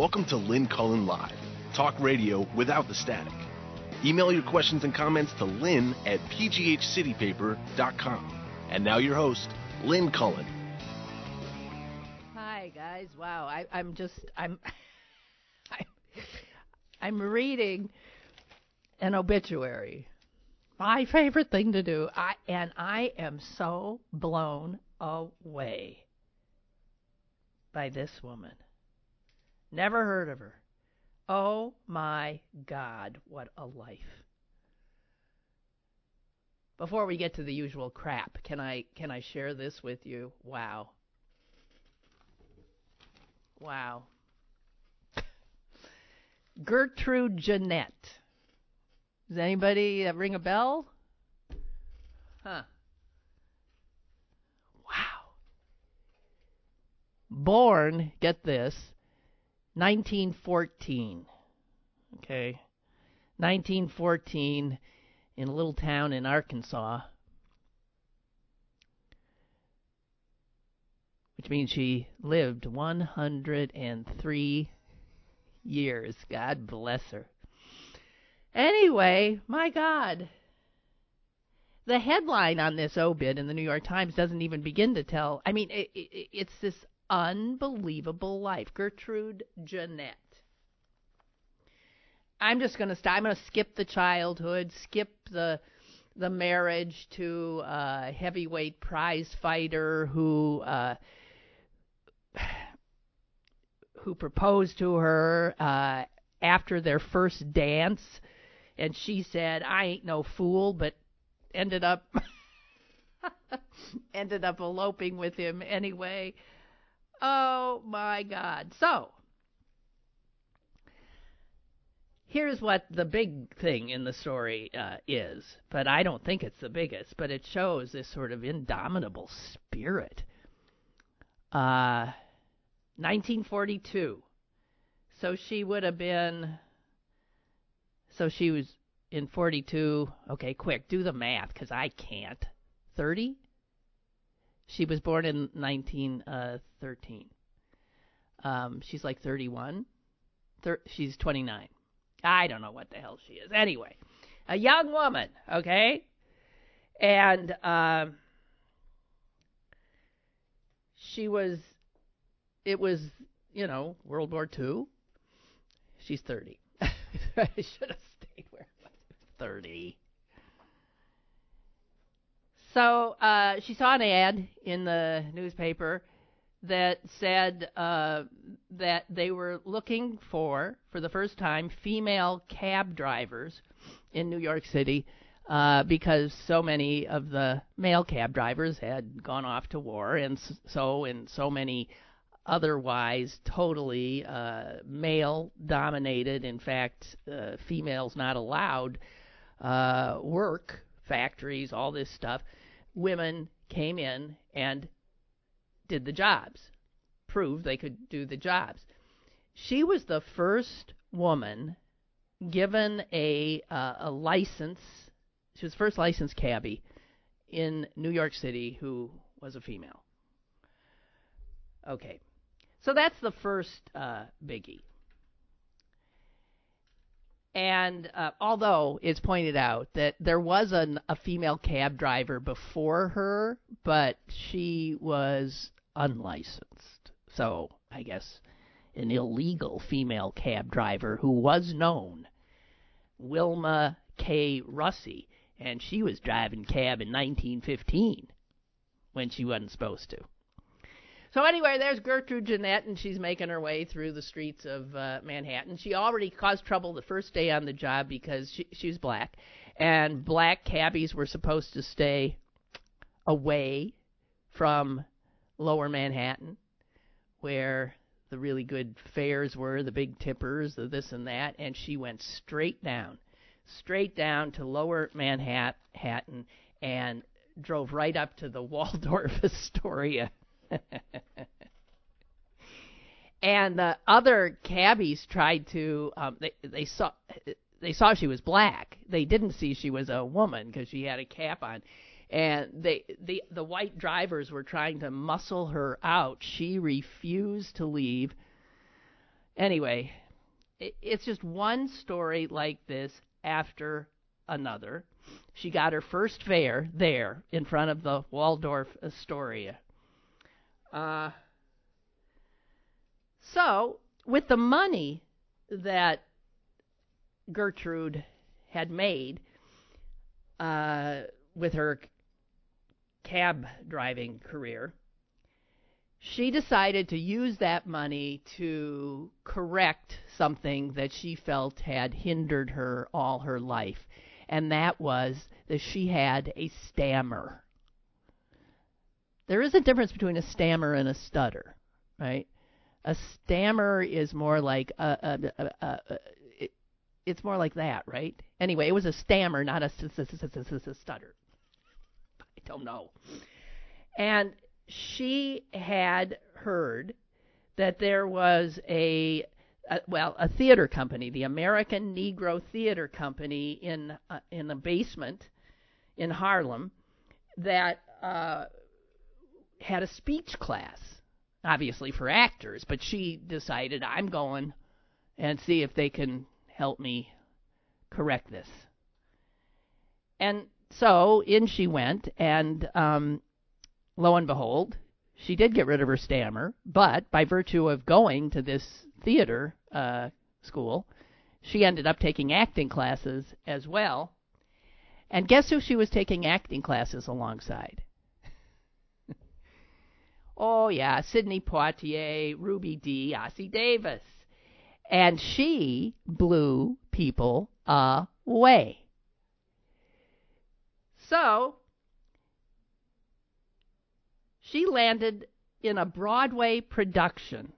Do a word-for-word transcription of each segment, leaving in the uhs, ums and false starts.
Welcome to Lynn Cullen Live, talk radio without the static. Email your questions and comments to lynn at p g h city paper dot com. And now your host, Lynn Cullen. Hi, guys. Wow, I, I'm just, I'm, I'm, I'm reading an obituary. My favorite thing to do, I and I am so blown away by this woman. Never heard of her. Oh my God, what a life. Before we get to the usual crap, can I can I share this with you? Wow. Wow. Gertrude Jeanette. Does anybody uh, ring a bell? Huh. Wow. Born, get this, nineteen fourteen. Okay. nineteen fourteen in a little town in Arkansas. Which means she lived one hundred three years. God bless her. Anyway, my God, the headline on this obit in the New York Times doesn't even begin to tell. I mean, it, it, it's this unbelievable life. Gertrude Jeanette. I'm just going to st- I'm going to skip the childhood, skip the the marriage to a heavyweight prize fighter who uh, who proposed to her uh, after their first dance. And she said, I ain't no fool, but ended up ended up eloping with him anyway. Oh, my God. So here's what the big thing in the story uh, is. But I don't think it's the biggest. But it shows this sort of indomitable spirit. Uh, nineteen forty-two. So she would have been... So she was in forty-two. Okay, quick, do the math, because I can't. thirty? She was born in nineteen thirteen. Um, she's like thirty-one. Thir- she's twenty-nine. I don't know what the hell she is. Anyway, a young woman, okay? And um, she was, it was, you know, World War Two. She's thirty. I should have stayed where I was. thirty. So uh, she saw an ad in the newspaper that said uh, that they were looking for, for the first time, female cab drivers in New York City uh, because so many of the male cab drivers had gone off to war, and so in so many otherwise totally uh, male-dominated, in fact, uh, females not allowed, uh, work, factories, all this stuff, women came in and did the jobs, proved they could do the jobs. She was the first woman given a, uh, a license. She was the first licensed cabbie in New York City who was a female. Okay. So that's the first uh, biggie. And uh, although it's pointed out that there was an, a female cab driver before her, but she was unlicensed. So I guess an illegal female cab driver who was known, Wilma K. Russey, and she was driving cab in nineteen fifteen when she wasn't supposed to. So anyway, there's Gertrude Jeanette, and she's making her way through the streets of uh, Manhattan. She already caused trouble the first day on the job because she, she was black, and black cabbies were supposed to stay away from lower Manhattan, where the really good fares were, the big tippers, the this and that, and she went straight down, straight down to lower Manhattan, and drove right up to the Waldorf Astoria. And the other cabbies tried to um, they they saw they saw she was black. They didn't see she was a woman because she had a cap on, and they the the white drivers were trying to muscle her out. She refused to leave, Anyway, it's just one story like this after another. She got her first fair there in front of the Waldorf Astoria. Uh, so, with the money that Gertrude had made uh, with her cab driving career, she decided to use that money to correct something that she felt had hindered her all her life, and that was that she had a stammer. There is a difference between a stammer and a stutter, right? A stammer is more like a, a, a, a, a it, it's more like that, right? Anyway, it was a stammer, not a stutter. I don't know. And she had heard that there was a, a well, a theater company, the American Negro Theater Company in uh, in a basement in Harlem that uh, had a speech class, obviously for actors, but she decided, I'm going and see if they can help me correct this. And so in she went, and um, lo and behold, she did get rid of her stammer, but by virtue of going to this theater uh, school, she ended up taking acting classes as well. And guess who she was taking acting classes alongside? Oh, yeah, Sydney Poitier, Ruby Dee, Ossie Davis. And she blew people away. So she landed in a Broadway production,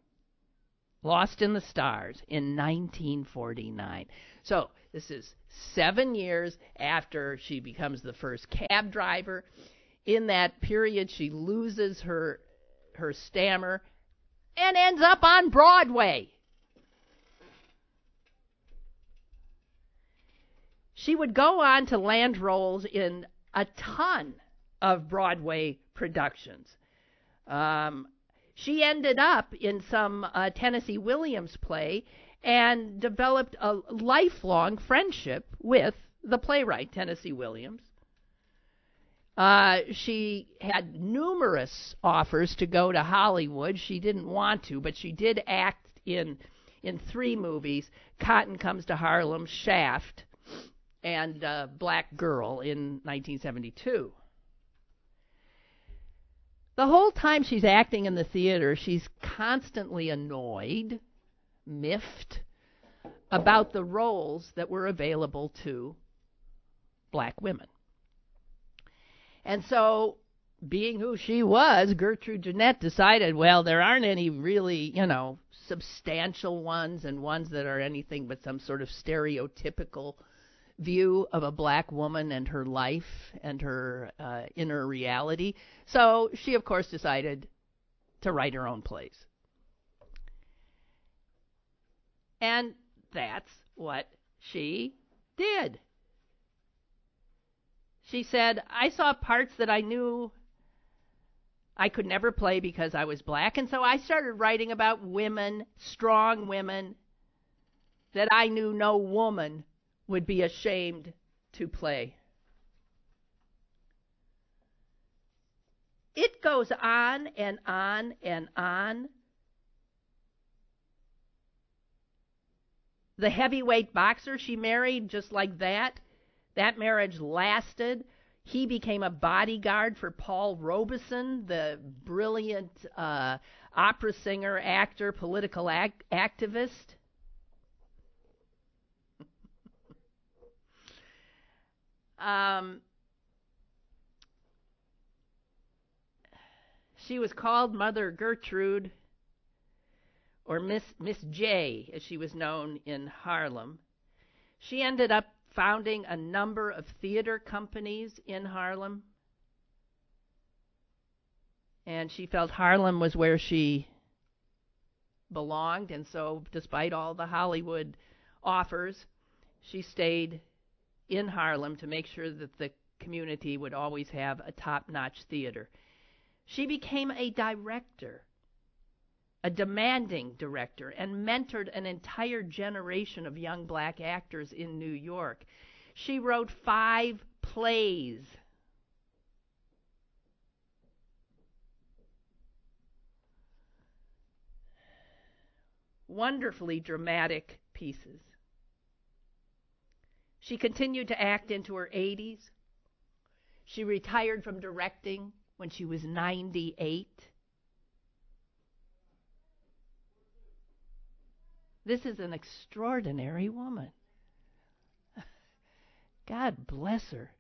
Lost in the Stars, in nineteen forty-nine. So this is seven years after she becomes the first cab driver. In that period, she loses her her stammer and ends up on Broadway. She would go on to land roles in a ton of Broadway productions. Um, she ended up in some uh, Tennessee Williams play and developed a lifelong friendship with the playwright Tennessee Williams. Uh, she had numerous offers to go to Hollywood. She didn't want to, but she did act in in three movies, Cotton Comes to Harlem, Shaft, and uh, Black Girl in nineteen seventy-two. The whole time she's acting in the theater, she's constantly annoyed, miffed, about the roles that were available to black women. And so, being who she was, Gertrude Jeanette decided, well, there aren't any really, you know, substantial ones and ones that are anything but some sort of stereotypical view of a black woman and her life and her uh, inner reality. So she, of course, decided to write her own plays. And that's what she did. She said, I saw parts that I knew I could never play because I was black, and so I started writing about women, strong women, that I knew no woman would be ashamed to play. It goes on and on and on. The heavyweight boxer she married, just like that, that marriage lasted. He became a bodyguard for Paul Robeson, the brilliant uh, opera singer, actor, political act- activist. Um, she was called Mother Gertrude, or Miss Miss J, as she was known in Harlem. She ended up founding a number of theater companies in Harlem, and she felt Harlem was where she belonged, and so despite all the Hollywood offers, she stayed in Harlem to make sure that the community would always have a top-notch theater. She became a director. a demanding director, and mentored an entire generation of young black actors in New York. She wrote five plays. Wonderfully dramatic pieces. She continued to act into her eighties. She retired from directing when she was ninety-eight. This is an extraordinary woman. God bless her.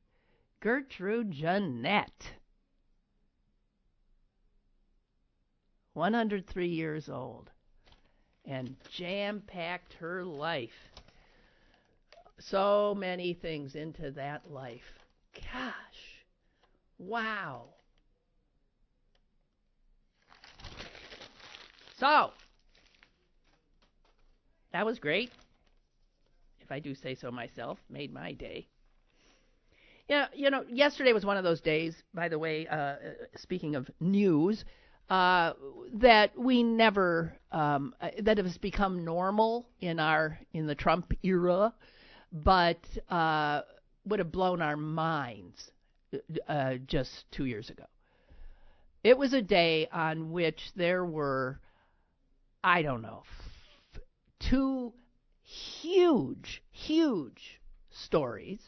Gertrude Jeanette. one hundred three years old. And jam-packed her life. So many things into that life. Gosh. Wow. So, that was great. If I do say so myself, made my day. Yeah, you know, yesterday was one of those days, by the way, uh, speaking of news, Uh, that we never, um, uh, that has become normal in our, in the Trump era, but uh, would have blown our minds uh, just two years ago. It was a day on which there were, I don't know, f- two huge, huge stories.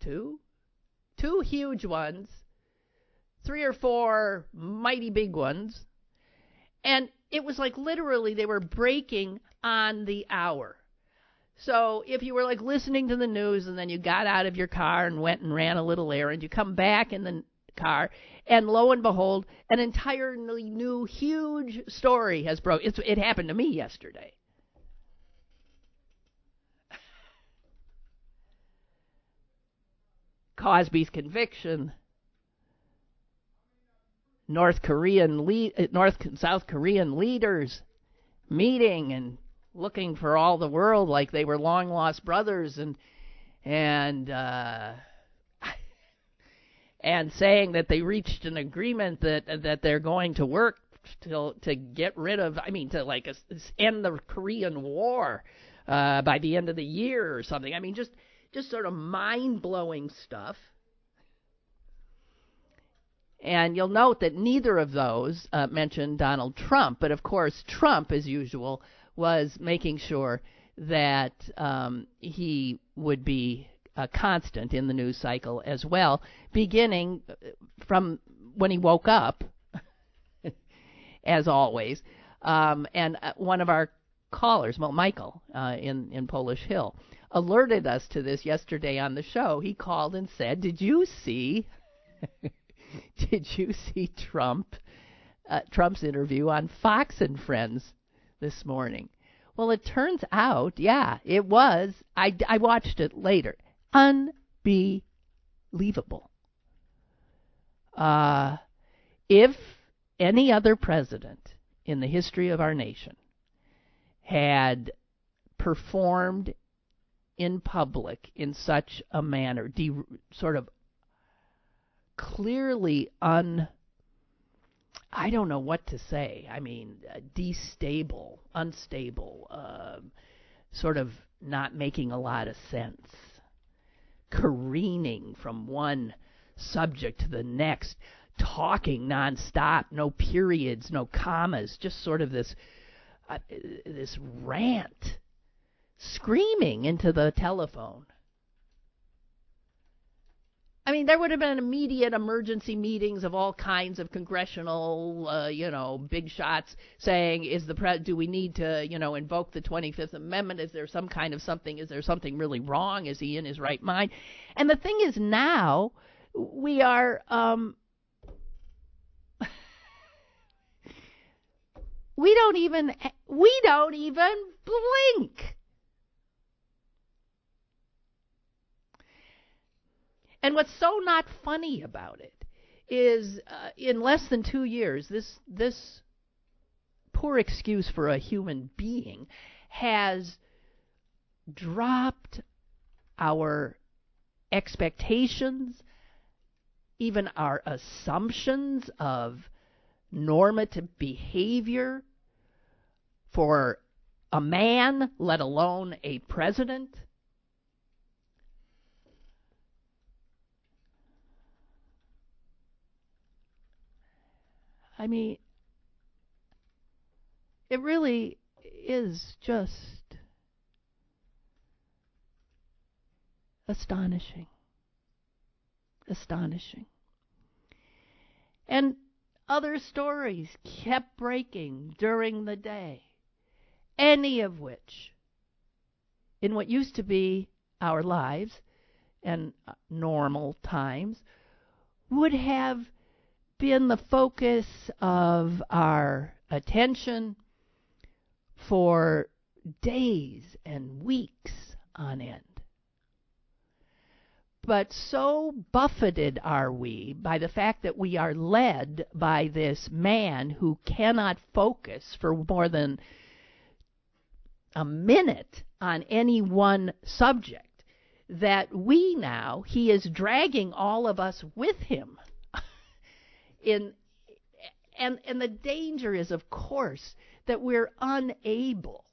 Two? Two huge ones. Three or four mighty big ones, and it was like literally they were breaking on the hour. So if you were like listening to the news and then you got out of your car and went and ran a little errand, you come back in the car and lo and behold, an entirely new huge story has broke. It's, it happened to me yesterday. Cosby's conviction. North Korean lead, North South Korean leaders meeting and looking for all the world like they were long lost brothers, and and uh, and saying that they reached an agreement that that they're going to work to to get rid of, I mean to like a, end the Korean War uh, by the end of the year or something. I mean just just sort of mind blowing stuff. And you'll note that neither of those uh, mentioned Donald Trump. But, of course, Trump, as usual, was making sure that um, he would be a constant in the news cycle as well, beginning from when he woke up, as always. Um, and one of our callers, well, Michael uh, in, in Polish Hill, alerted us to this yesterday on the show. He called and said, did you see... Did you see Trump, uh, Trump's interview on Fox and Friends this morning? Well, it turns out, yeah, it was. I, I watched it later. Unbelievable. Uh, if any other president in the history of our nation had performed in public in such a manner, de- sort of clearly un, I don't know what to say. I mean, uh, destable, unstable, uh, sort of not making a lot of sense, careening from one subject to the next, talking nonstop, no periods, no commas, just sort of this, uh, this rant, screaming into the telephone. I mean, there would have been immediate emergency meetings of all kinds of congressional, uh, you know, big shots saying, "Is the pre- do we need to, you know, invoke the twenty-fifth Amendment? Is there some kind of something? Is there something really wrong? Is he in his right mind?" And the thing is, now we are um, we don't even we don't even blink. And what's so not funny about it is uh, in less than two years, this this poor excuse for a human being has dropped our expectations, even our assumptions of normative behavior for a man, let alone a president? I mean, it really is just astonishing. Astonishing. And other stories kept breaking during the day, any of which, in what used to be our lives and normal times, would have been the focus of our attention for days and weeks on end. But so buffeted are we by the fact that we are led by this man who cannot focus for more than a minute on any one subject, that we now, he is dragging all of us with him. In, and, and the danger is, of course, that we're unable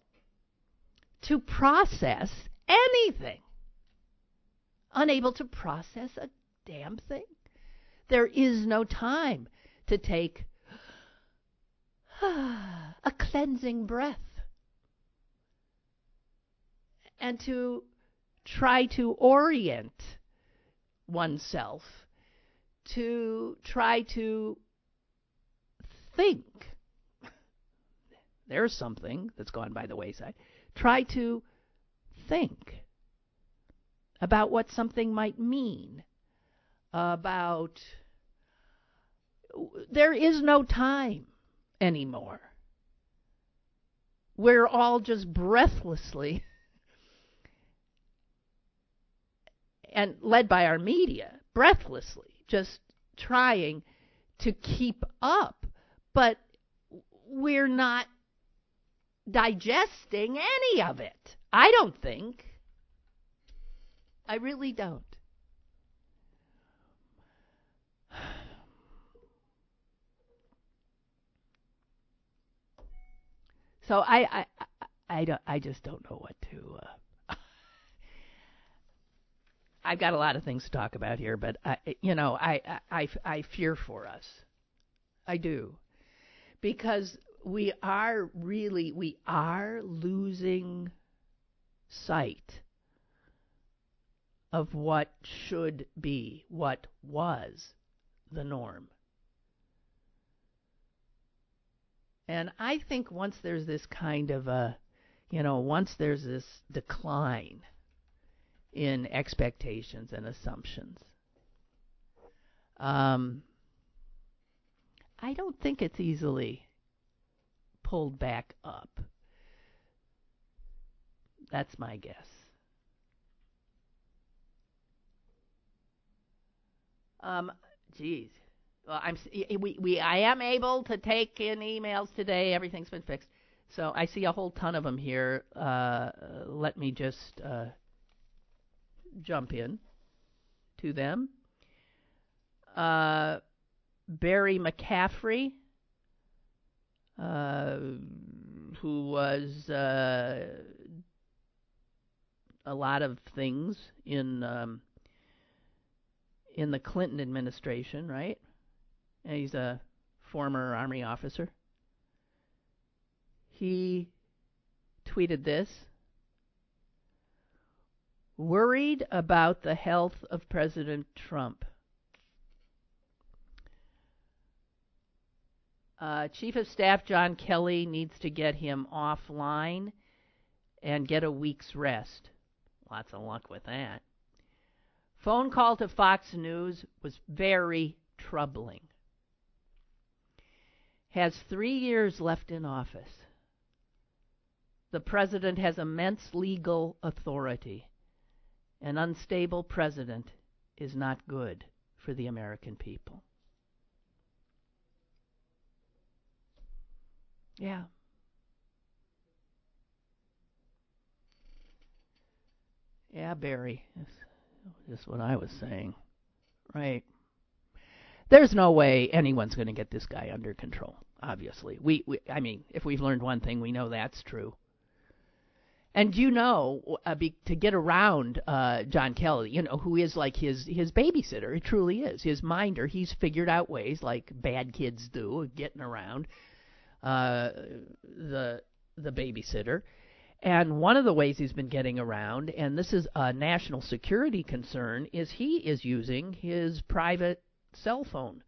to process anything. Unable to process a damn thing. There is no time to take a cleansing breath and to try to orient oneself, to try to think. There's something that's gone by the wayside. Try to think about what something might mean, about... There is no time anymore. We're all just breathlessly and led by our media, breathlessly, just trying to keep up, but we're not digesting any of it, I don't think. I really don't. So I, I, I, I, don't, I just don't know what to... Uh, I've got a lot of things to talk about here, but, I, you know, I, I, I fear for us. I do. Because we are really, we are losing sight of what should be, what was the norm. And I think once there's this kind of a, you know, once there's this decline in expectations and assumptions, um, I don't think it's easily pulled back up. That's my guess. Um, geez. Well, I'm, we, we, I am able to take in emails today. Everything's been fixed. So I see a whole ton of them here. Uh, let me just uh, jump in to them. Uh, Barry McCaffrey, uh, who was uh, a lot of things in... Um, in the Clinton administration, right? And he's a former Army officer. He tweeted this: worried about the health of President Trump. Uh, Chief of Staff John Kelly needs to get him offline and get a week's rest. Lots of luck with that. Phone call to Fox News was very troubling. Has three years left in office. The president has immense legal authority. An unstable president is not good for the American people. Yeah. Yeah, Barry. Yes. Just what I was saying, right? There's no way anyone's going to get this guy under control, obviously. We, we, I mean, if we've learned one thing, we know that's true. And you know, uh, be, to get around uh, John Kelly, you know, who is like his, his babysitter, it truly is, his minder, he's figured out ways, like bad kids do, of getting around uh, the the babysitter. And one of the ways he's been getting around, and this is a national security concern, is he is using his private cell phone.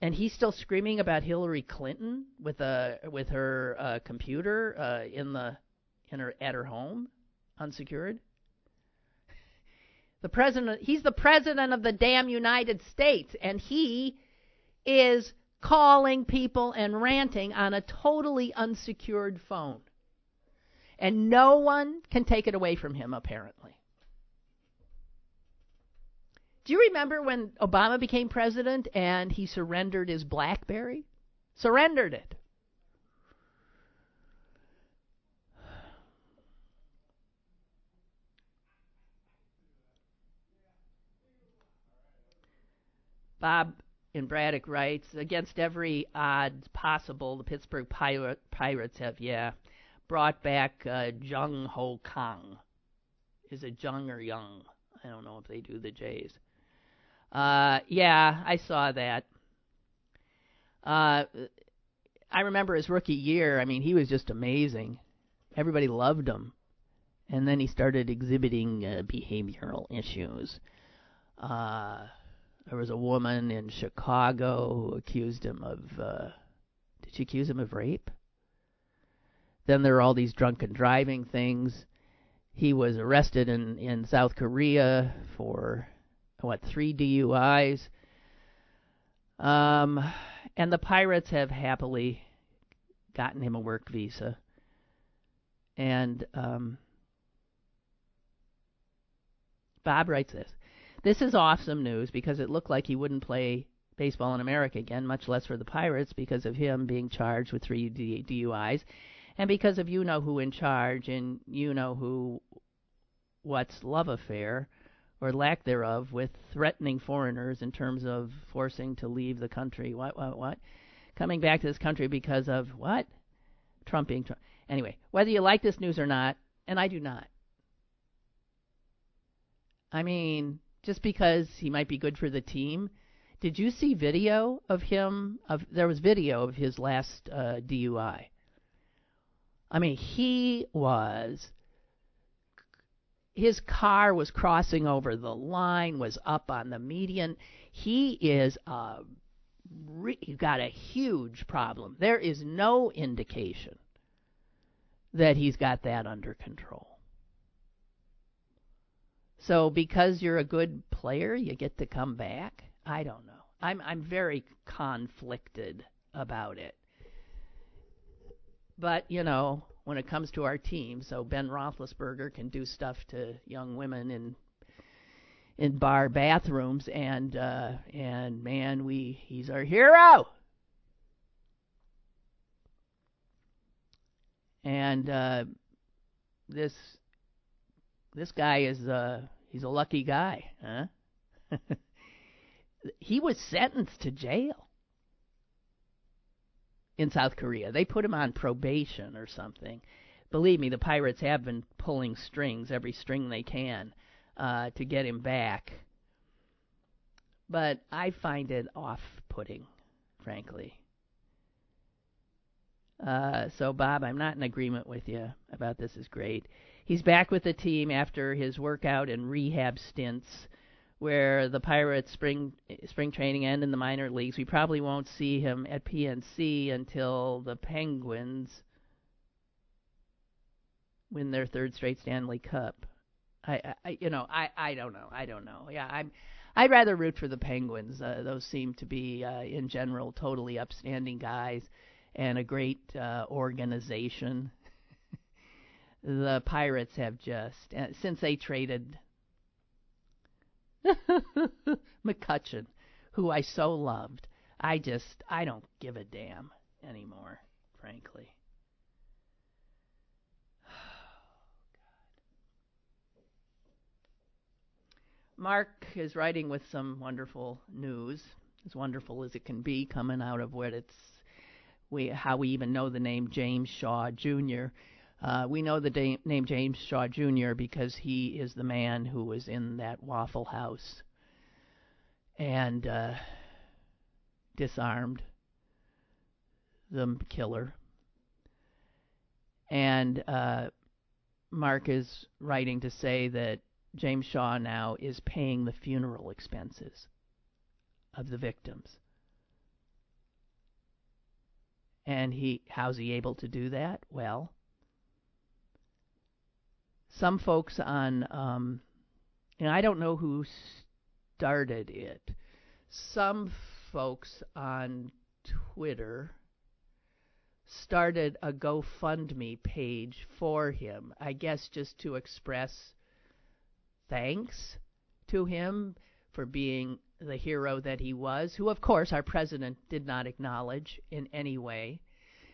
And he's still screaming about Hillary Clinton with a with her uh, computer uh, in the in her at her home, unsecured. The president, he's the president of the damn United States, and he is calling people and ranting on a totally unsecured phone, and no one can take it away from him apparently. Do you remember when Obama became president and he surrendered his BlackBerry? Surrendered it. Bob in Braddock writes, against every odds possible, the Pittsburgh Pirate, Pirates have, yeah, brought back uh, Jung Ho Kong. Is it Jung or Young? I don't know if they do the J's. Uh, yeah, I saw that. Uh, I remember his rookie year. I mean, he was just amazing. Everybody loved him. And then he started exhibiting uh, behavioral issues. Uh, there was a woman in Chicago who accused him of... Uh, did she accuse him of rape? Then there were all these drunken driving things. He was arrested in, in South Korea for... what, three D U Is, um, and the Pirates have happily gotten him a work visa, and um, Bob writes this, this is awesome news because it looked like he wouldn't play baseball in America again, much less for the Pirates, because of him being charged with three D U Is, and because of you-know-who in charge, and you-know-who what's love affair, or lack thereof, with threatening foreigners in terms of forcing to leave the country. What, what, what? Coming back to this country because of what? Trump being Trump. Anyway, whether you like this news or not, and I do not. I mean, just because he might be good for the team. Did you see video of him? Of there was video of his last uh, D U I. I mean, he was... his car was crossing over the line, was up on the median. He is, uh, re- you've got a huge problem. There is no indication that he's got that under control. So because you're a good player, you get to come back? I don't know. I'm I'm very conflicted about it. But, you know... when it comes to our team, so Ben Roethlisberger can do stuff to young women in in bar bathrooms, and uh, and man, we he's our hero. And uh, this this guy is uh, he's a lucky guy, huh? He was sentenced to jail. In South Korea. They put him on probation or something. Believe me, the Pirates have been pulling strings, every string they can, uh, to get him back. But I find it off-putting, frankly. Uh, so, Bob, I'm not in agreement with you about this is great. He's back with the team after his workout and rehab stints, where the Pirates spring spring training end in the minor leagues. We probably won't see him at P N C until the Penguins win their third straight Stanley Cup. I, I you know, I, I don't know. I don't know. Yeah, I'm I'd rather root for the Penguins. Uh, those seem to be uh, in general totally upstanding guys and a great uh, organization. The Pirates have just uh, since they traded McCutcheon, who I so loved. I just, I don't give a damn anymore, frankly. Oh, God. Mark is writing with some wonderful news, as wonderful as it can be, coming out of what it's, we how we even know the name James Shaw Junior Uh, we know the da- name James Shaw Junior because he is the man who was in that Waffle House and uh, disarmed the killer. And uh, Mark is writing to say that James Shaw now is paying the funeral expenses of the victims. And he, how's he able to do that? Well, some folks on, um, and I don't know who started it, some folks on Twitter started a GoFundMe page for him, I guess just to express thanks to him for being the hero that he was, who, of course, our president did not acknowledge in any way,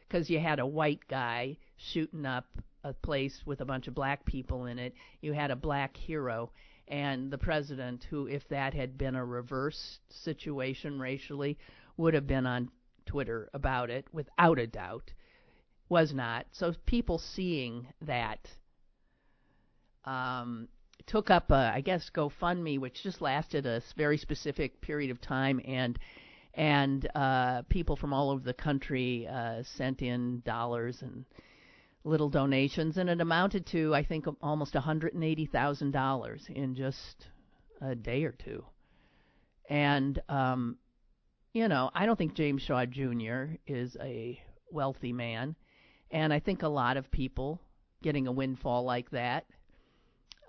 because you had a white guy shooting up a place with a bunch of black people in it. You had a black hero, and the president, who, if that had been a reverse situation racially, would have been on Twitter about it, without a doubt, was not. So people seeing that um, took up, a, I guess, GoFundMe, which just lasted a very specific period of time, and and uh, people from all over the country uh, sent in dollars and little donations, and it amounted to, I think, almost one hundred eighty thousand dollars in just a day or two. And, um, you know, I don't think James Shaw Junior is a wealthy man, and I think a lot of people getting a windfall like that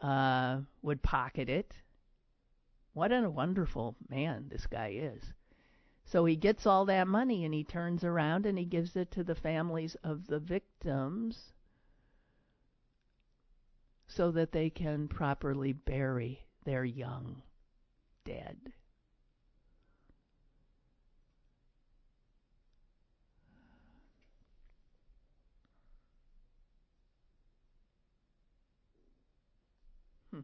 uh, would pocket it. What a wonderful man this guy is. So he gets all that money and he turns around and he gives it to the families of the victims so that they can properly bury their young dead. Hmm.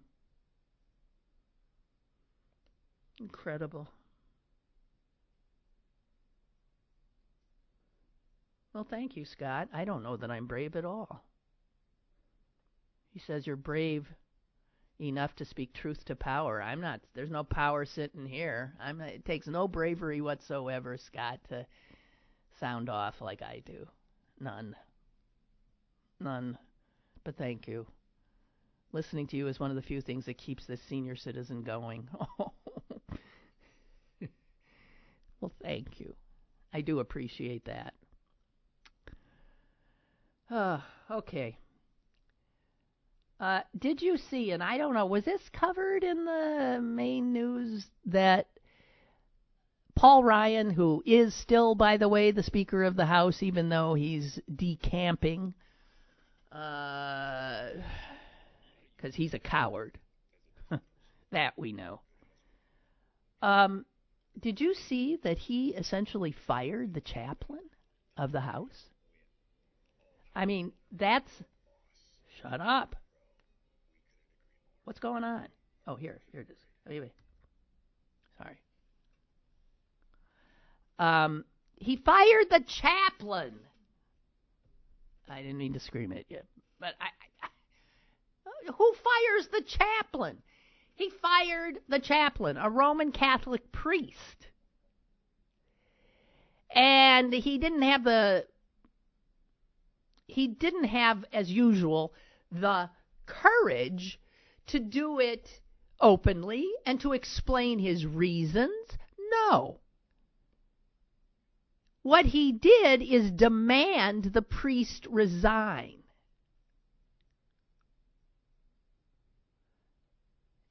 Incredible. Well, thank you, Scott. I don't know that I'm brave at all. He says you're brave enough to speak truth to power. I'm not. There's no power sitting here. I'm. It takes no bravery whatsoever, Scott, to sound off like I do. None. None. But thank you. Listening to you is one of the few things that keeps this senior citizen going. Oh. Well, thank you. I do appreciate that. Uh, okay. Uh, did you see, and I don't know, was this covered in the main news that Paul Ryan, who is still, by the way, the Speaker of the House, even though he's decamping, because uh, he's a coward. That we know. Um, did you see that he essentially fired the chaplain of the House? I mean, that's... Shut up. What's going on? Oh, here. Here it is. Wait, wait. Sorry. Um, he fired the chaplain. I didn't mean to scream it yet. But I, I... Who fires the chaplain? He fired the chaplain, a Roman Catholic priest. And he didn't have the... He didn't have, as usual, the courage to do it openly and to explain his reasons. No. What he did is demand the priest resign.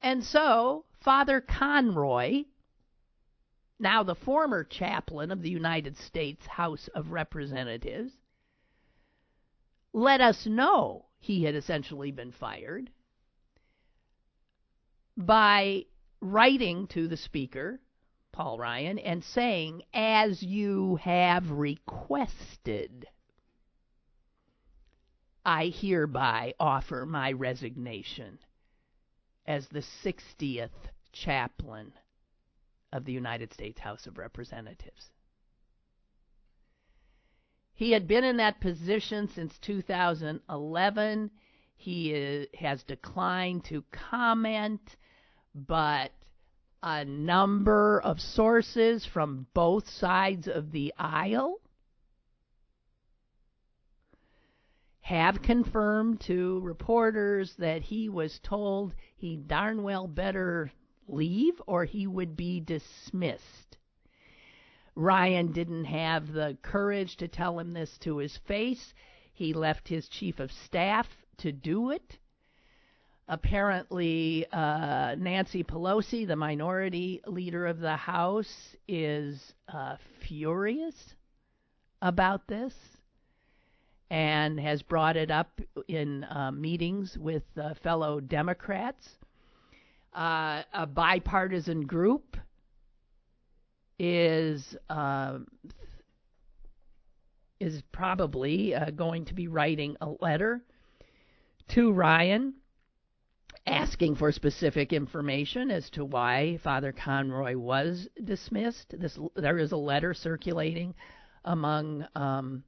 And so, Father Conroy, now the former chaplain of the United States House of Representatives, let us know he had essentially been fired by writing to the Speaker, Paul Ryan, and saying, as you have requested, I hereby offer my resignation as the sixtieth chaplain of the United States House of Representatives. He had been in that position since two thousand eleven. He is, has declined to comment, but a number of sources from both sides of the aisle have confirmed to reporters that he was told he darn well better leave or he would be dismissed. Ryan didn't have the courage to tell him this to his face. He left his chief of staff to do it. Apparently, uh, Nancy Pelosi, the minority leader of the House, is uh, furious about this and has brought it up in uh, meetings with uh, fellow Democrats. Uh, a bipartisan group is uh, is probably uh, going to be writing a letter to Ryan, asking for specific information as to why Father Conroy was dismissed. This, there is a letter circulating among um,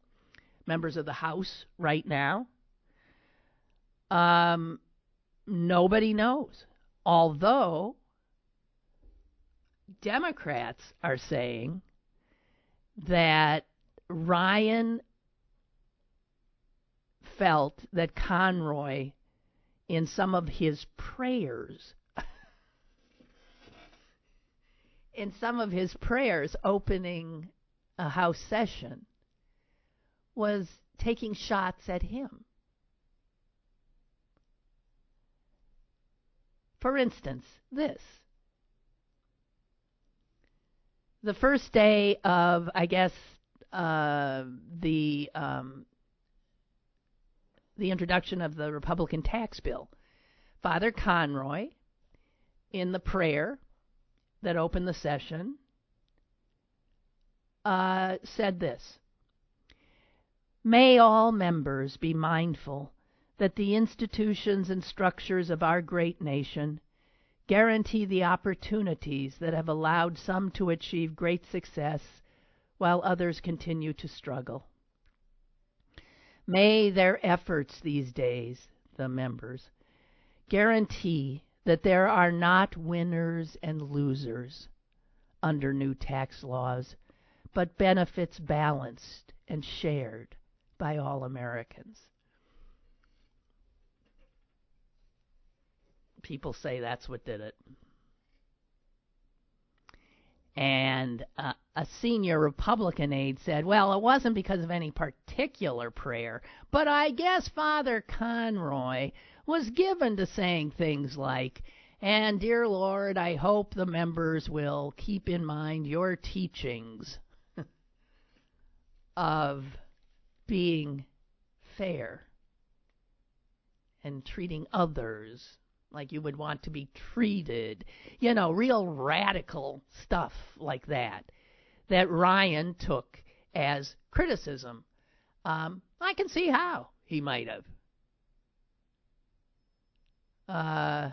members of the House right now. Um, nobody knows, although Democrats are saying that Ryan felt that Conroy, in some of his prayers, in some of his prayers opening a House session, was taking shots at him. For instance, this. The first day of, I guess, uh, the... Um, the introduction of the Republican tax bill, Father Conroy, in the prayer that opened the session, uh, said this: "May all members be mindful that the institutions and structures of our great nation guarantee the opportunities that have allowed some to achieve great success while others continue to struggle. May their efforts these days," the members, "guarantee that there are not winners and losers under new tax laws, but benefits balanced and shared by all Americans." People say that's what did it. And uh, a senior Republican aide said, "Well, it wasn't because of any particular prayer, but I guess Father Conroy was given to saying things like, 'And dear Lord, I hope the members will keep in mind your teachings of being fair and treating others like you would want to be treated,' you know, real radical stuff like that, that Ryan took as criticism. Um, I can see how he might have. Uh,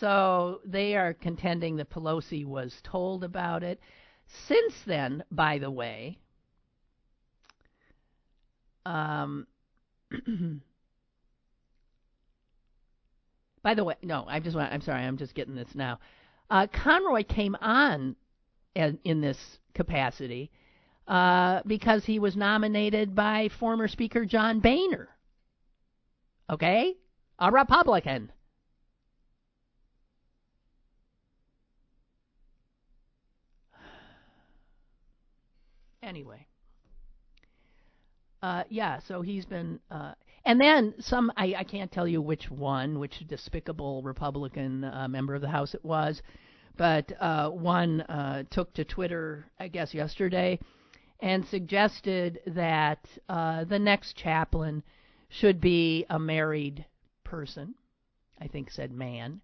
so they are contending that Pelosi was told about it. Since then, by the way, Um, by the way, no, I just want, I'm sorry, I'm just getting this now. Uh, Conroy came on in, in this capacity uh, because he was nominated by former Speaker John Boehner. Okay? A Republican. Anyway. Uh, yeah, so he's been, uh, and then some, I, I can't tell you which one, which despicable Republican uh, member of the House it was, but uh, one uh, took to Twitter, I guess, yesterday, and suggested that uh, the next chaplain should be a married person, I think said man,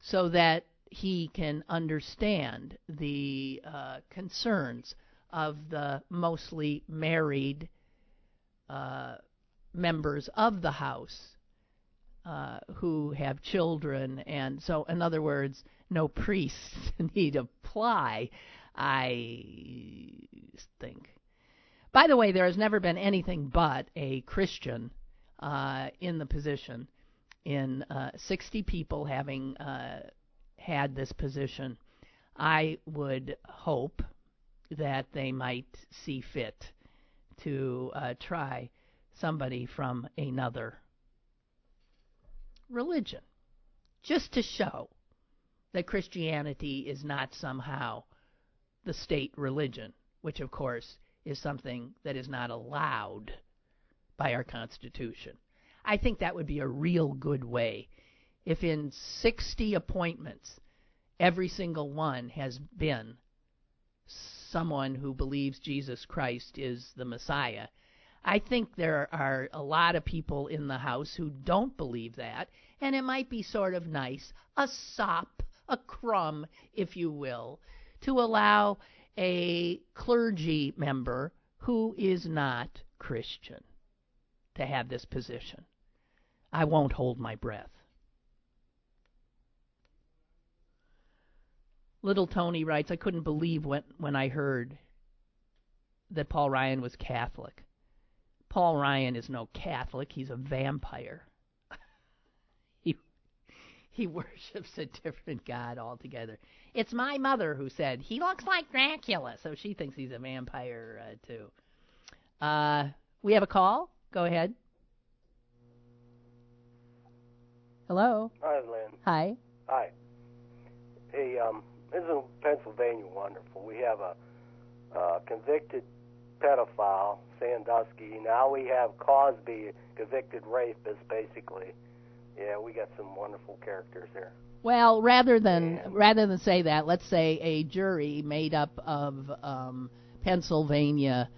so that he can understand the uh, concerns of the mostly married uh, members of the House uh, who have children. And so, in other words, no priests need apply, I think. By the way, there has never been anything but a Christian uh, in the position, in uh, sixty people having uh, had this position. I would hope that they might see fit to uh, try somebody from another religion, just to show that Christianity is not somehow the state religion, which, of course, is something that is not allowed by our Constitution. I think that would be a real good way. If in sixty appointments, every single one has been someone who believes Jesus Christ is the Messiah, I think there are a lot of people in the House who don't believe that, and it might be sort of nice, a sop, a crumb, if you will, to allow a clergy member who is not Christian to have this position. I won't hold my breath. Little Tony writes, I couldn't believe when, when I heard that Paul Ryan was Catholic. Paul Ryan is no Catholic. He's a vampire. he, he worships a different god altogether. It's my mother who said, he looks like Dracula, so she thinks he's a vampire uh, too. Uh, we have a call. Go ahead. Hello. Hi, Lynn. Hi. Hi. Hey, um, isn't Pennsylvania wonderful? We have a uh, convicted pedophile, Sandusky. Now we have Cosby, convicted rapist, basically. Yeah, we got some wonderful characters there. Well, rather than and, rather than say that, let's say a jury made up of um, Pennsylvania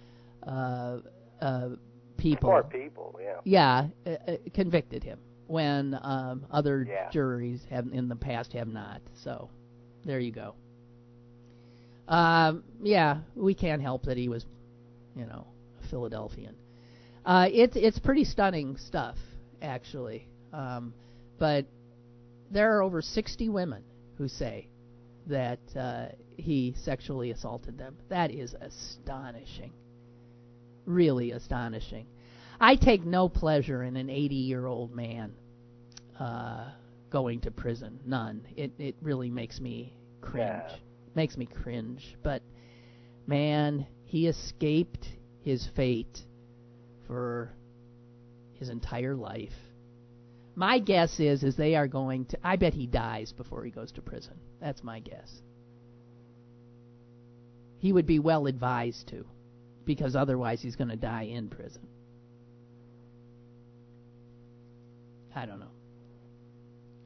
uh, uh, people. Poor people, yeah. Yeah, uh, uh, convicted him when um, other yeah. juries have in the past have not. So. There you go. Um, yeah, we can't help that he was, you know, a Philadelphian. Uh, it's it's pretty stunning stuff, actually. Um, but there are over sixty women who say that uh, he sexually assaulted them. That is astonishing. Really astonishing. I take no pleasure in an eighty-year-old man uh, going to prison. None. It it really makes me cringe. Yeah. Makes me cringe. But, man, he escaped his fate for his entire life. My guess is, is they are going to... I bet he dies before he goes to prison. That's my guess. He would be well advised to, because otherwise he's going to die in prison. I don't know.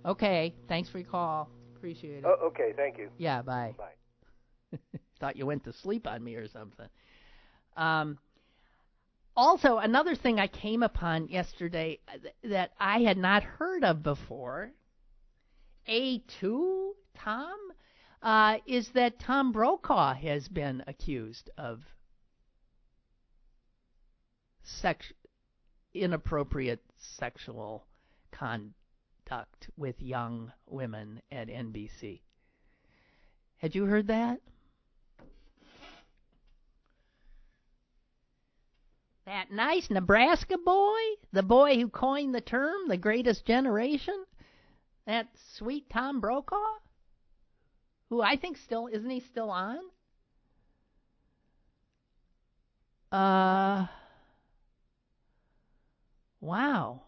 Okay, thanks for your call. Appreciate it. Oh, okay, thank you. Yeah, bye. Bye. Thought you went to sleep on me or something. Um, also, another thing I came upon yesterday th- that I had not heard of before, A two, Tom, uh, is that Tom Brokaw has been accused of sex- inappropriate sexual conduct with young women at N B C. Had you heard that? That nice Nebraska boy, the boy who coined the term, the greatest generation, that sweet Tom Brokaw, who I think still, isn't he still on? Uh, wow.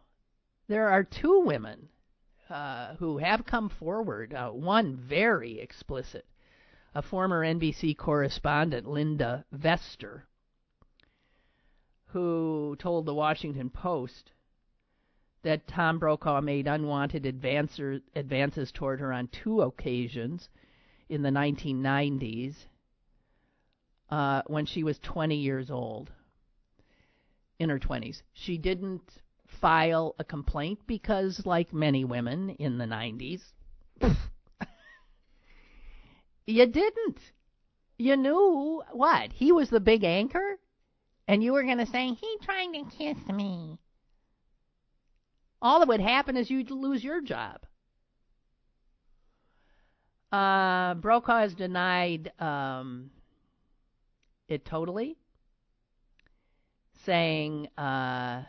There are two women Uh, who have come forward, uh, one very explicit, a former N B C correspondent, Linda Vester, who told the Washington Post that Tom Brokaw made unwanted advancer, advances toward her on two occasions in the nineteen nineties uh, when she was twenty years old, in her twenties. She didn't file a complaint because, like many women in the nineties, you didn't. You knew what? He was the big anchor, and you were going to say, he tried to kiss me. All that would happen is you'd lose your job. Uh, Brokaw has denied um, it totally, saying uh,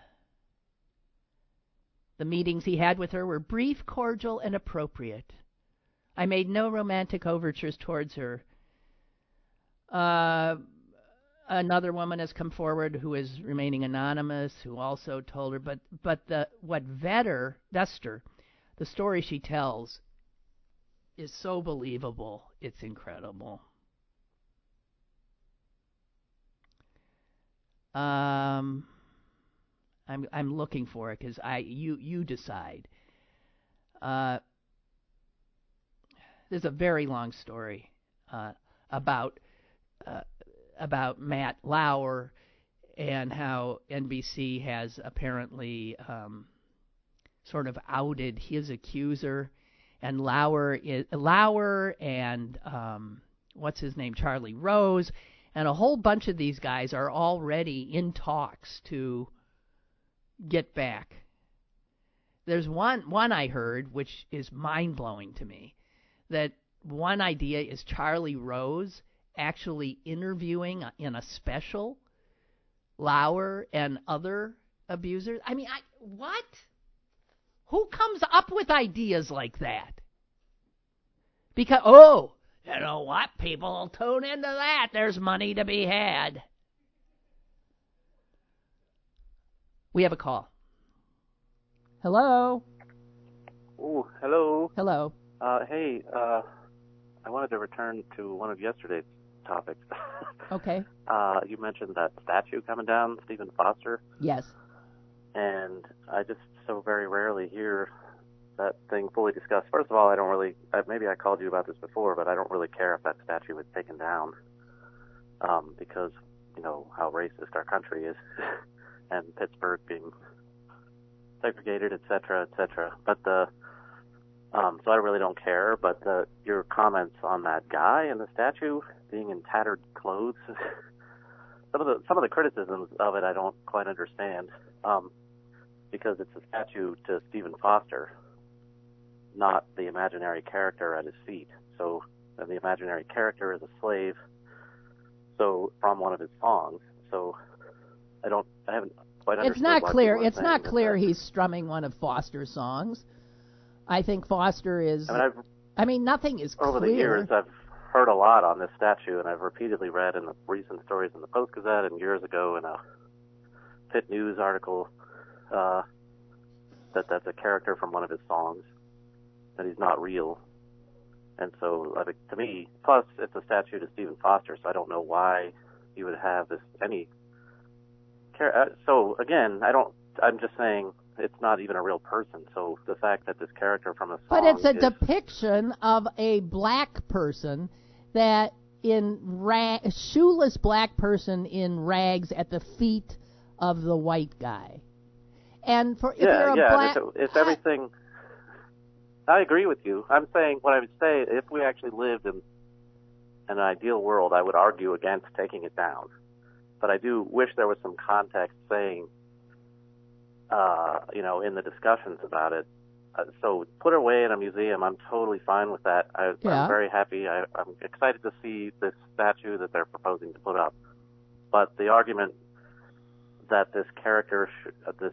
the meetings he had with her were brief, cordial, and appropriate. I made no romantic overtures towards her. Uh, another woman has come forward who is remaining anonymous, who also told her, but but the what Vetter, Vester, the story she tells is so believable, it's incredible. Um, I'm I'm looking for it because I you you decide. Uh, this is a very long story uh, about uh, about Matt Lauer and how N B C has apparently um, sort of outed his accuser. And Lauer, is, Lauer and um, what's his name, Charlie Rose, and a whole bunch of these guys are already in talks to get back. There's one, one I heard, which is mind-blowing to me, that one idea is Charlie Rose actually interviewing in a special Lauer and other abusers. I mean, I, what? Who comes up with ideas like that? Because, oh, you know what? People will tune into that. There's money to be had. We have a call. Hello? Oh, hello. Hello. Uh, hey, uh, I wanted to return to one of yesterday's topics. Okay. Uh, you mentioned that statue coming down, Stephen Foster. Yes. And I just so very rarely hear that thing fully discussed. First of all, I don't really, maybe I called you about this before, but I don't really care if that statue was taken down um, because, you know, how racist our country is and Pittsburgh being segregated, et cetera, et cetera. But the, um, so I really don't care, but the, your comments on that guy and the statue being in tattered clothes, some of the, some of the criticisms of it I don't quite understand. Um, because it's a statue to Stephen Foster, not the imaginary character at his feet. So, and the imaginary character is a slave, so from one of his songs. So, I don't, I haven't quite understood. It's not clear. It's not clear he's strumming one of Foster's songs. I think Foster is. I mean, I've, I mean nothing is clear. Over the years, I've heard a lot on this statue, and I've repeatedly read in the recent stories in the Post-Gazette and years ago in a Pitt News article. Uh, that that's a character from one of his songs, that he's not real. And so, I mean, to me, plus it's a statue to Stephen Foster, so I don't know why you would have this, any, char- so again, I don't, I'm just saying it's not even a real person, so the fact that this character from a song But it's a is, depiction of a black person that in, ra- a shoeless black person in rags at the feet of the white guy. And for if yeah, you're a yeah, black... it's, it's everything. I agree with you. I'm saying what I would say if we actually lived in an ideal world, I would argue against taking it down. But I do wish there was some context saying, uh, you know, in the discussions about it. Uh, so put away in a museum. I'm totally fine with that. I, yeah. I'm very happy. I, I'm excited to see this statue that they're proposing to put up. But the argument that this character, sh- uh, this,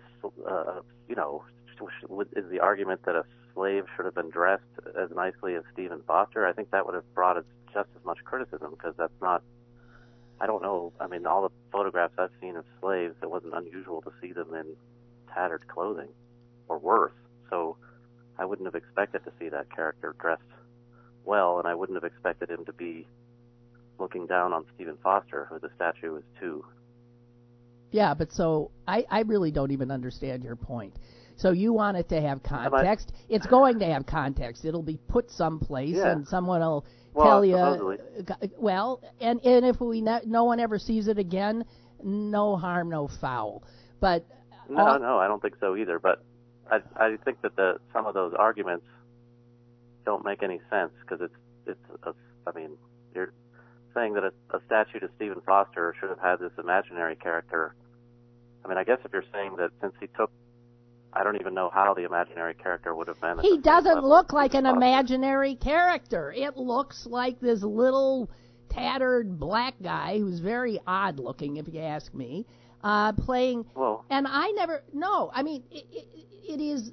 uh, you know, sh- is the argument that a slave should have been dressed as nicely as Stephen Foster. I think that would have brought us just as much criticism because that's not, I don't know, I mean, all the photographs I've seen of slaves, it wasn't unusual to see them in tattered clothing or worse. So I wouldn't have expected to see that character dressed well, and I wouldn't have expected him to be looking down on Stephen Foster, who the statue is to. Yeah, but so I, I really don't even understand your point. So you want it to have context. I, it's going to have context. It'll be put someplace, yeah. and someone will well, tell you. Supposedly. Well, and, and if we ne- no one ever sees it again, no harm, no foul. But no, all, no, I don't think so either. But I I think that the some of those arguments don't make any sense because it's it's a, I mean you're saying that a, a statue to Stephen Foster should have had this imaginary character. I mean, I guess if you're saying that since he took I don't even know how the imaginary character would have been. He doesn't look like an imaginary character. It looks like this little tattered black guy who's very odd looking, if you ask me, uh, playing. Well, and I never, no, I mean, it, it, it is,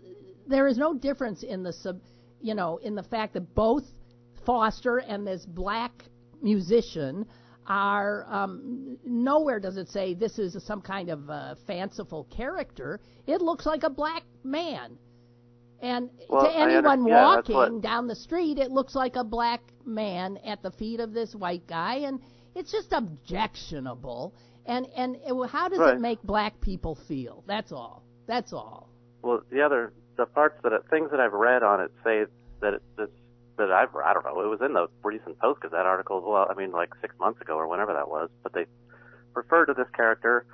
there is no difference in the, sub, you know, in the fact that both Foster and this black musician are, um, nowhere does it say this is some kind of uh, fanciful character. It looks like a black man. And well, to anyone yeah, walking what... down the street, it looks like a black man at the feet of this white guy. And it's just objectionable. And, and it, how does right. it make black people feel? That's all. That's all. Well, the other, the parts that, it, things that I've read on it say that it, it's, that I've, I don't know, it was in the recent Post-Gazette article, well, I mean, like six months ago or whenever that was, but they referred to this character,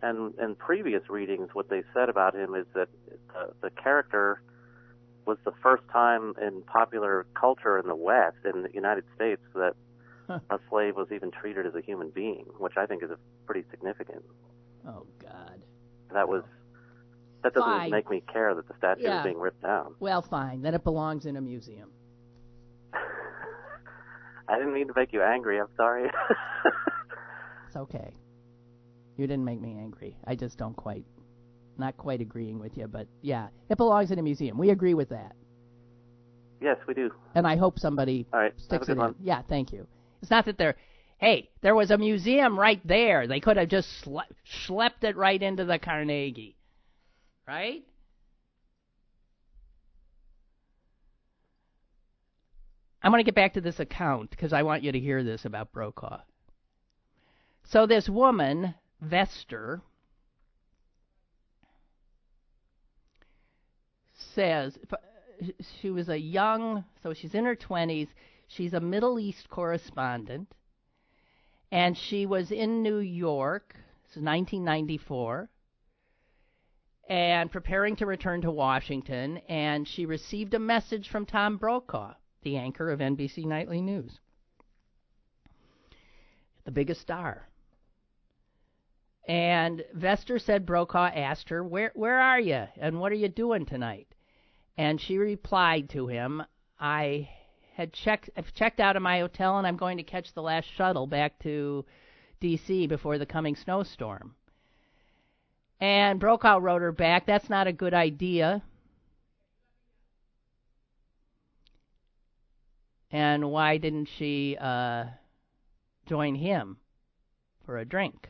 and in previous readings, what they said about him is that the, the character was the first time in popular culture in the West, in the United States, that huh. a slave was even treated as a human being, which I think is a pretty significant. Oh, God. That was... That doesn't fine. make me care that the statue yeah. is being ripped down. Well, fine. Then it belongs in a museum. I didn't mean to make you angry. I'm sorry. It's okay. You didn't make me angry. I just don't quite, not quite agreeing with you. But, yeah, it belongs in a museum. We agree with that. Yes, we do. And I hope somebody All right. sticks it in. Yeah, thank you. It's not that they're, hey, there was a museum right there. They could have just schle- schlepped it right into the Carnegie. Right? I'm going to get back to this account because I want you to hear this about Brokaw. So this woman, Vester, says she was a young, so she's in her twenties. She's a Middle East correspondent, and she was in New York. This is nineteen ninety-four. And preparing to return to Washington, and she received a message from Tom Brokaw, the anchor of N B C Nightly News, the biggest star. And Vester said Brokaw asked her, where, where are you, and what are you doing tonight? And she replied to him, I had checked, I've checked out of my hotel, and I'm going to catch the last shuttle back to D C before the coming snowstorm. And Brokaw wrote her back, that's not a good idea. And why didn't she uh, join him for a drink?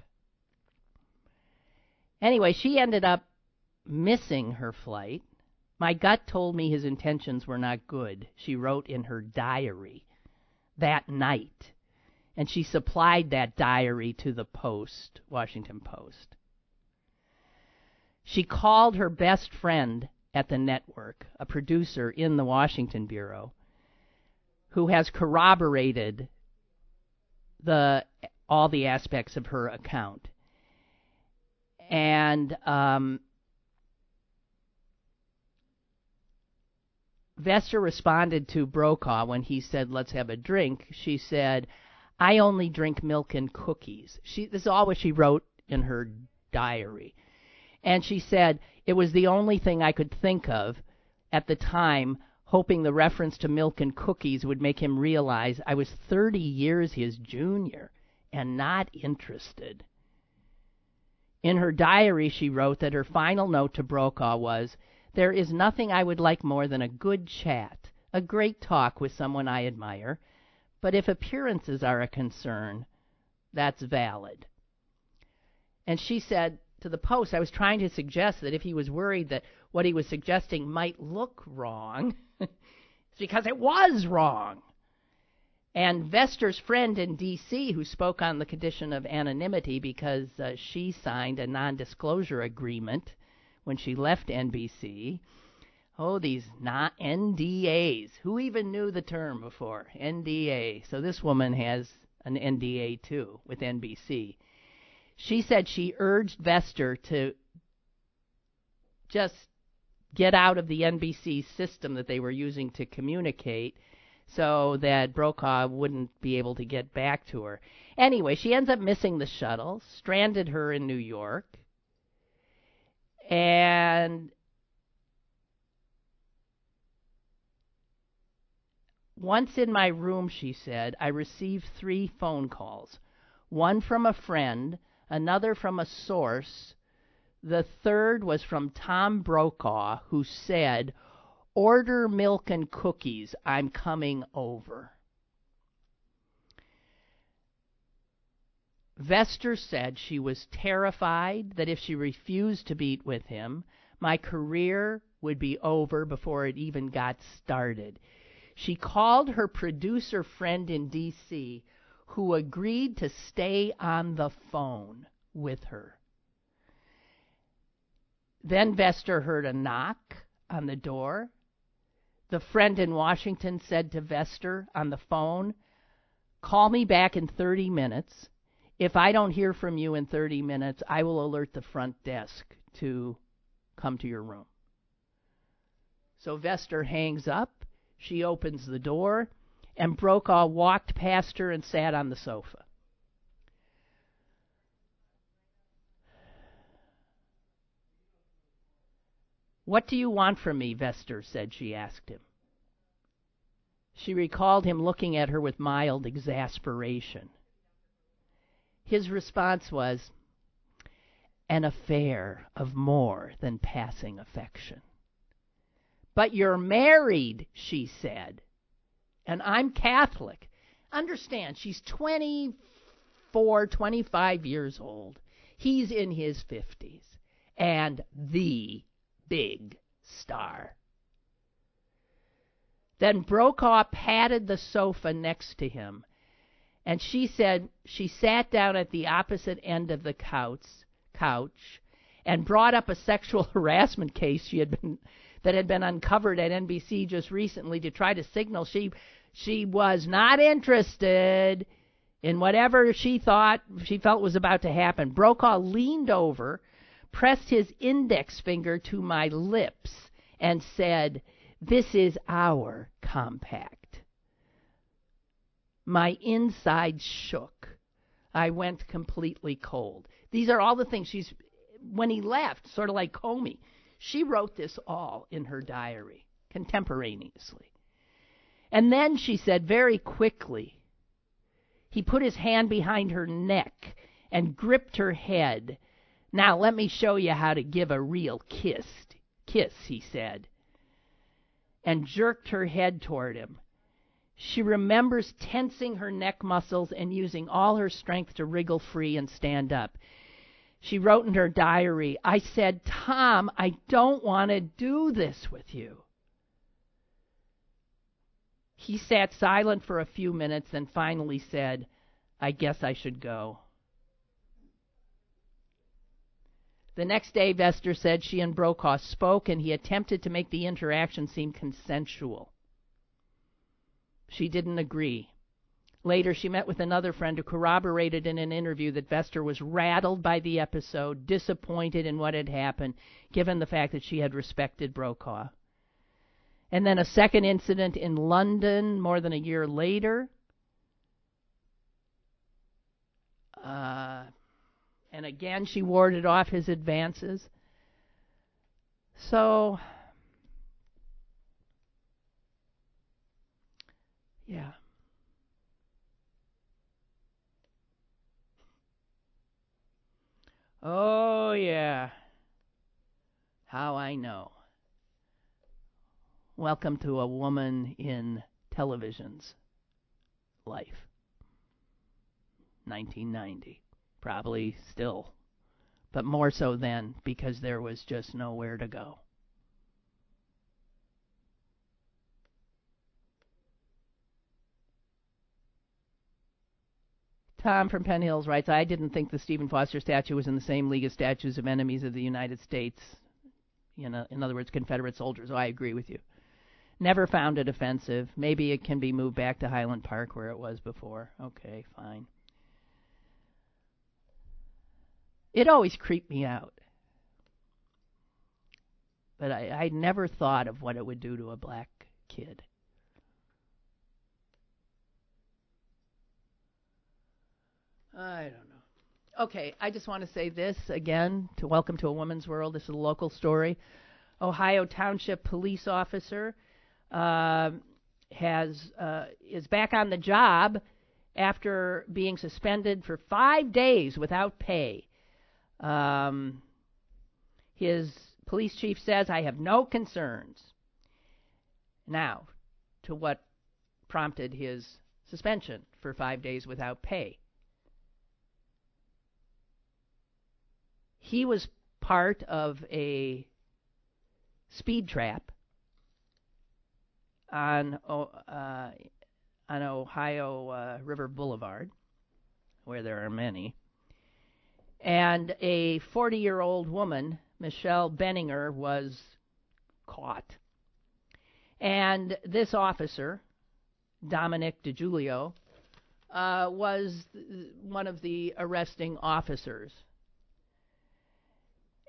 Anyway, she ended up missing her flight. My gut told me his intentions were not good, she wrote in her diary that night. And she supplied that diary to the Post, Washington Post. She called her best friend at the network, a producer in the Washington Bureau, who has corroborated the all the aspects of her account. And um, Vester responded to Brokaw when he said, let's have a drink. She said, I only drink milk and cookies. She, this is all what she wrote in her diary. And she said, it was the only thing I could think of at the time, hoping the reference to milk and cookies would make him realize I was thirty years his junior and not interested. In her diary, she wrote that her final note to Brokaw was, there is nothing I would like more than a good chat, a great talk with someone I admire, but if appearances are a concern, that's valid. And she said, to the Post, I was trying to suggest that if he was worried that what he was suggesting might look wrong, it's because it was wrong. And Vester's friend in D C, who spoke on the condition of anonymity because uh, she signed a non-disclosure agreement when she left N B C. Oh, these not N D As. Who even knew the term before? N D A. So this woman has an N D A, too, with N B C. She said she urged Vester to just get out of the N B C system that they were using to communicate so that Brokaw wouldn't be able to get back to her. Anyway, she ends up missing the shuttle, stranded her in New York, and Once in my room, she said, I received three phone calls, one from a friend, another from a source. The third was from Tom Brokaw, who said, order milk and cookies, I'm coming over. Vester said she was terrified that if she refused to meet with him, my career would be over before it even got started. She called her producer friend in D C who agreed to stay on the phone with her. Then Vester heard a knock on the door. The friend in Washington said to Vester on the phone, call me back in thirty minutes. If I don't hear from you in thirty minutes, I will alert the front desk to come to your room. So Vester hangs up. She opens the door, and Brokaw walked past her and sat on the sofa. What do you want from me, Vester said, she asked him. She recalled him looking at her with mild exasperation. His response was, an affair of more than passing affection. But you're married, she said, and I'm Catholic. Understand, she's twenty-four, twenty-five years old. He's in his fifties, and the big star. Then Brokaw patted the sofa next to him, and she said she sat down at the opposite end of the couch, couch and brought up a sexual harassment case she had been... that had been uncovered at N B C just recently to try to signal she she was not interested in whatever she thought she felt was about to happen. Brokaw leaned over, pressed his index finger to my lips, and said, this is our compact. My inside shook. I went completely cold. These are all the things she's, when he left, sort of like Comey. She wrote this all in her diary, contemporaneously. And then she said very quickly, he put his hand behind her neck and gripped her head. Now let me show you how to give a real kiss, kiss, he said, and jerked her head toward him. She remembers tensing her neck muscles and using all her strength to wriggle free and stand up. She wrote in her diary, I said, Tom, I don't want to do this with you. He sat silent for a few minutes and finally said, I guess I should go. The next day, Vester said she and Brokaw spoke, and he attempted to make the interaction seem consensual. She didn't agree. Later, she met with another friend who corroborated in an interview that Vester was rattled by the episode, disappointed in what had happened, given the fact that she had respected Brokaw. And then a second incident in London more than a year later. Uh, and again, she warded off his advances. So, yeah. Oh, yeah. How I know. Welcome to a woman in television's life. nineteen ninety. Probably still. But more so then, because there was just nowhere to go. Tom from Penn Hills writes, I didn't think the Stephen Foster statue was in the same league as statues of enemies of the United States, you know, in other words, Confederate soldiers. Oh, I agree with you. Never found it offensive. Maybe it can be moved back to Highland Park where it was before. Okay, fine. It always creeped me out. But I, I never thought of what it would do to a black kid. I don't know. Okay, I just want to say this again to welcome to a woman's world. This is a local story. Ohio Township police officer uh, has uh, is back on the job after being suspended for five days without pay. Um, his police chief says, "I have no concerns." Now, to what prompted his suspension for five days without pay? He was part of a speed trap on uh, on Ohio uh, River Boulevard, where there are many, and a forty-year-old woman, Michelle Benninger, was caught. And this officer, Dominic DiGiulio, uh, was th- one of the arresting officers.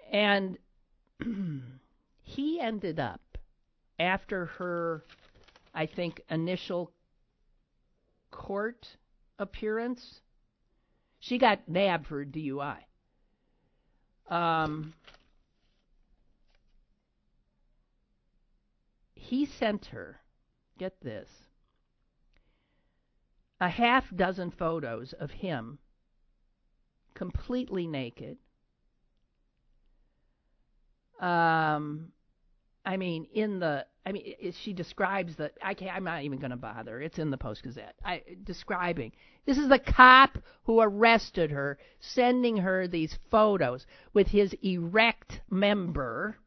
And he ended up, after her, I think, initial court appearance, she got nabbed for D U I. Um, he sent her, get this, a half dozen photos of him completely naked. Um, I mean, in the, I mean, it, it, she describes the, I can't, I'm not even going to bother. It's in the Post-Gazette. I, describing, this is the cop who arrested her, sending her these photos with his erect member.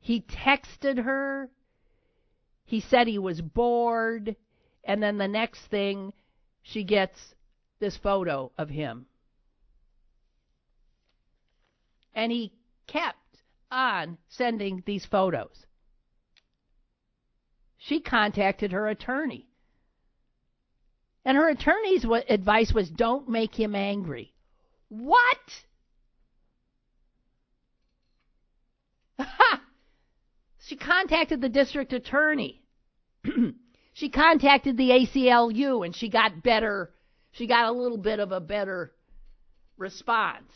He texted her. He said he was bored. And then the next thing, she gets this photo of him. And he kept on sending these photos. She contacted her attorney. And her attorney's w- advice was, don't make him angry. What? Ha! She contacted the district attorney. She contacted the A C L U, and she got better. She got a little bit of a better response.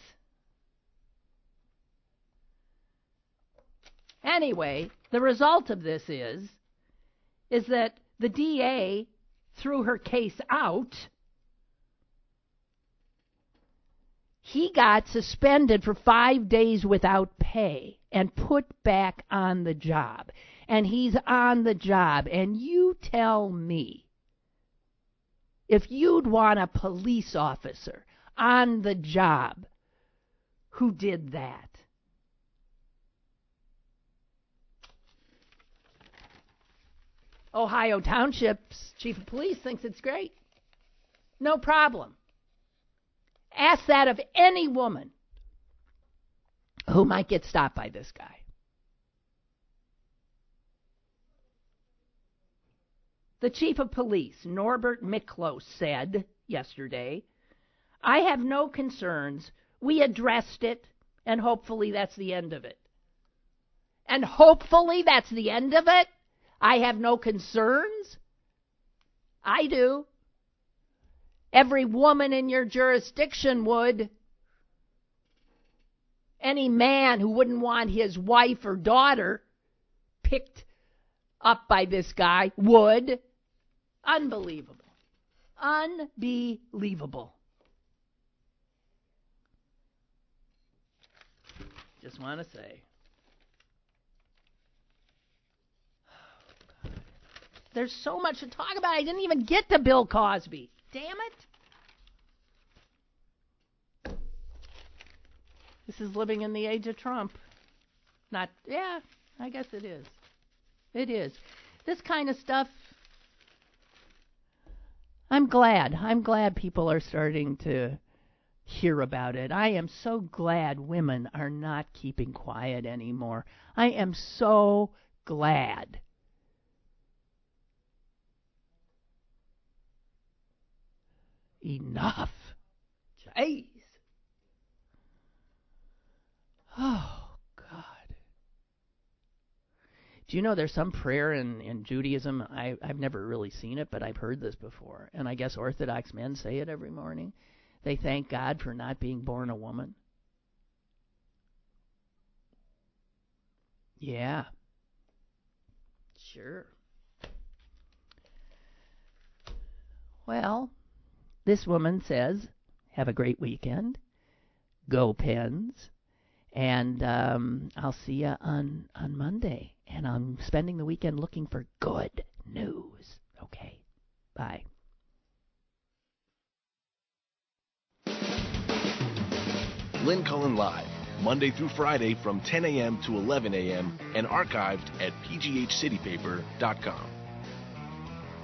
Anyway, the result of this is, is that the D A threw her case out. He got suspended for five days without pay and put back on the job. And he's on the job. And you tell me, if you'd want a police officer on the job who did that. Ohio Township's chief of police thinks it's great. No problem. Ask that of any woman who might get stopped by this guy. The chief of police, Norbert Miklos, said yesterday, "I have no concerns. We addressed it, and hopefully that's the end of it." And hopefully that's the end of it? I have no concerns? I do. Every woman in your jurisdiction would. Any man who wouldn't want his wife or daughter picked up by this guy would. Unbelievable. Unbelievable. Just want to say. There's so much to talk about. I didn't even get to Bill Cosby. Damn it. This is living in the age of Trump. Not, yeah, I guess it is. It is. This kind of stuff, I'm glad. I'm glad people are starting to hear about it. I am so glad women are not keeping quiet anymore. I am so glad. Enough. Jeez. Oh, God. Do you know there's some prayer in, in Judaism? I, I've never really seen it, but I've heard this before. And I guess Orthodox men say it every morning. They thank God for not being born a woman. Yeah. Sure. Well, this woman says, have a great weekend. Go Pens. And um, I'll see you on, on Monday. And I'm spending the weekend looking for good news. Okay, bye. Lynn Cullen Live, Monday through Friday from ten a.m. to eleven a.m. and archived at p g h city paper dot com.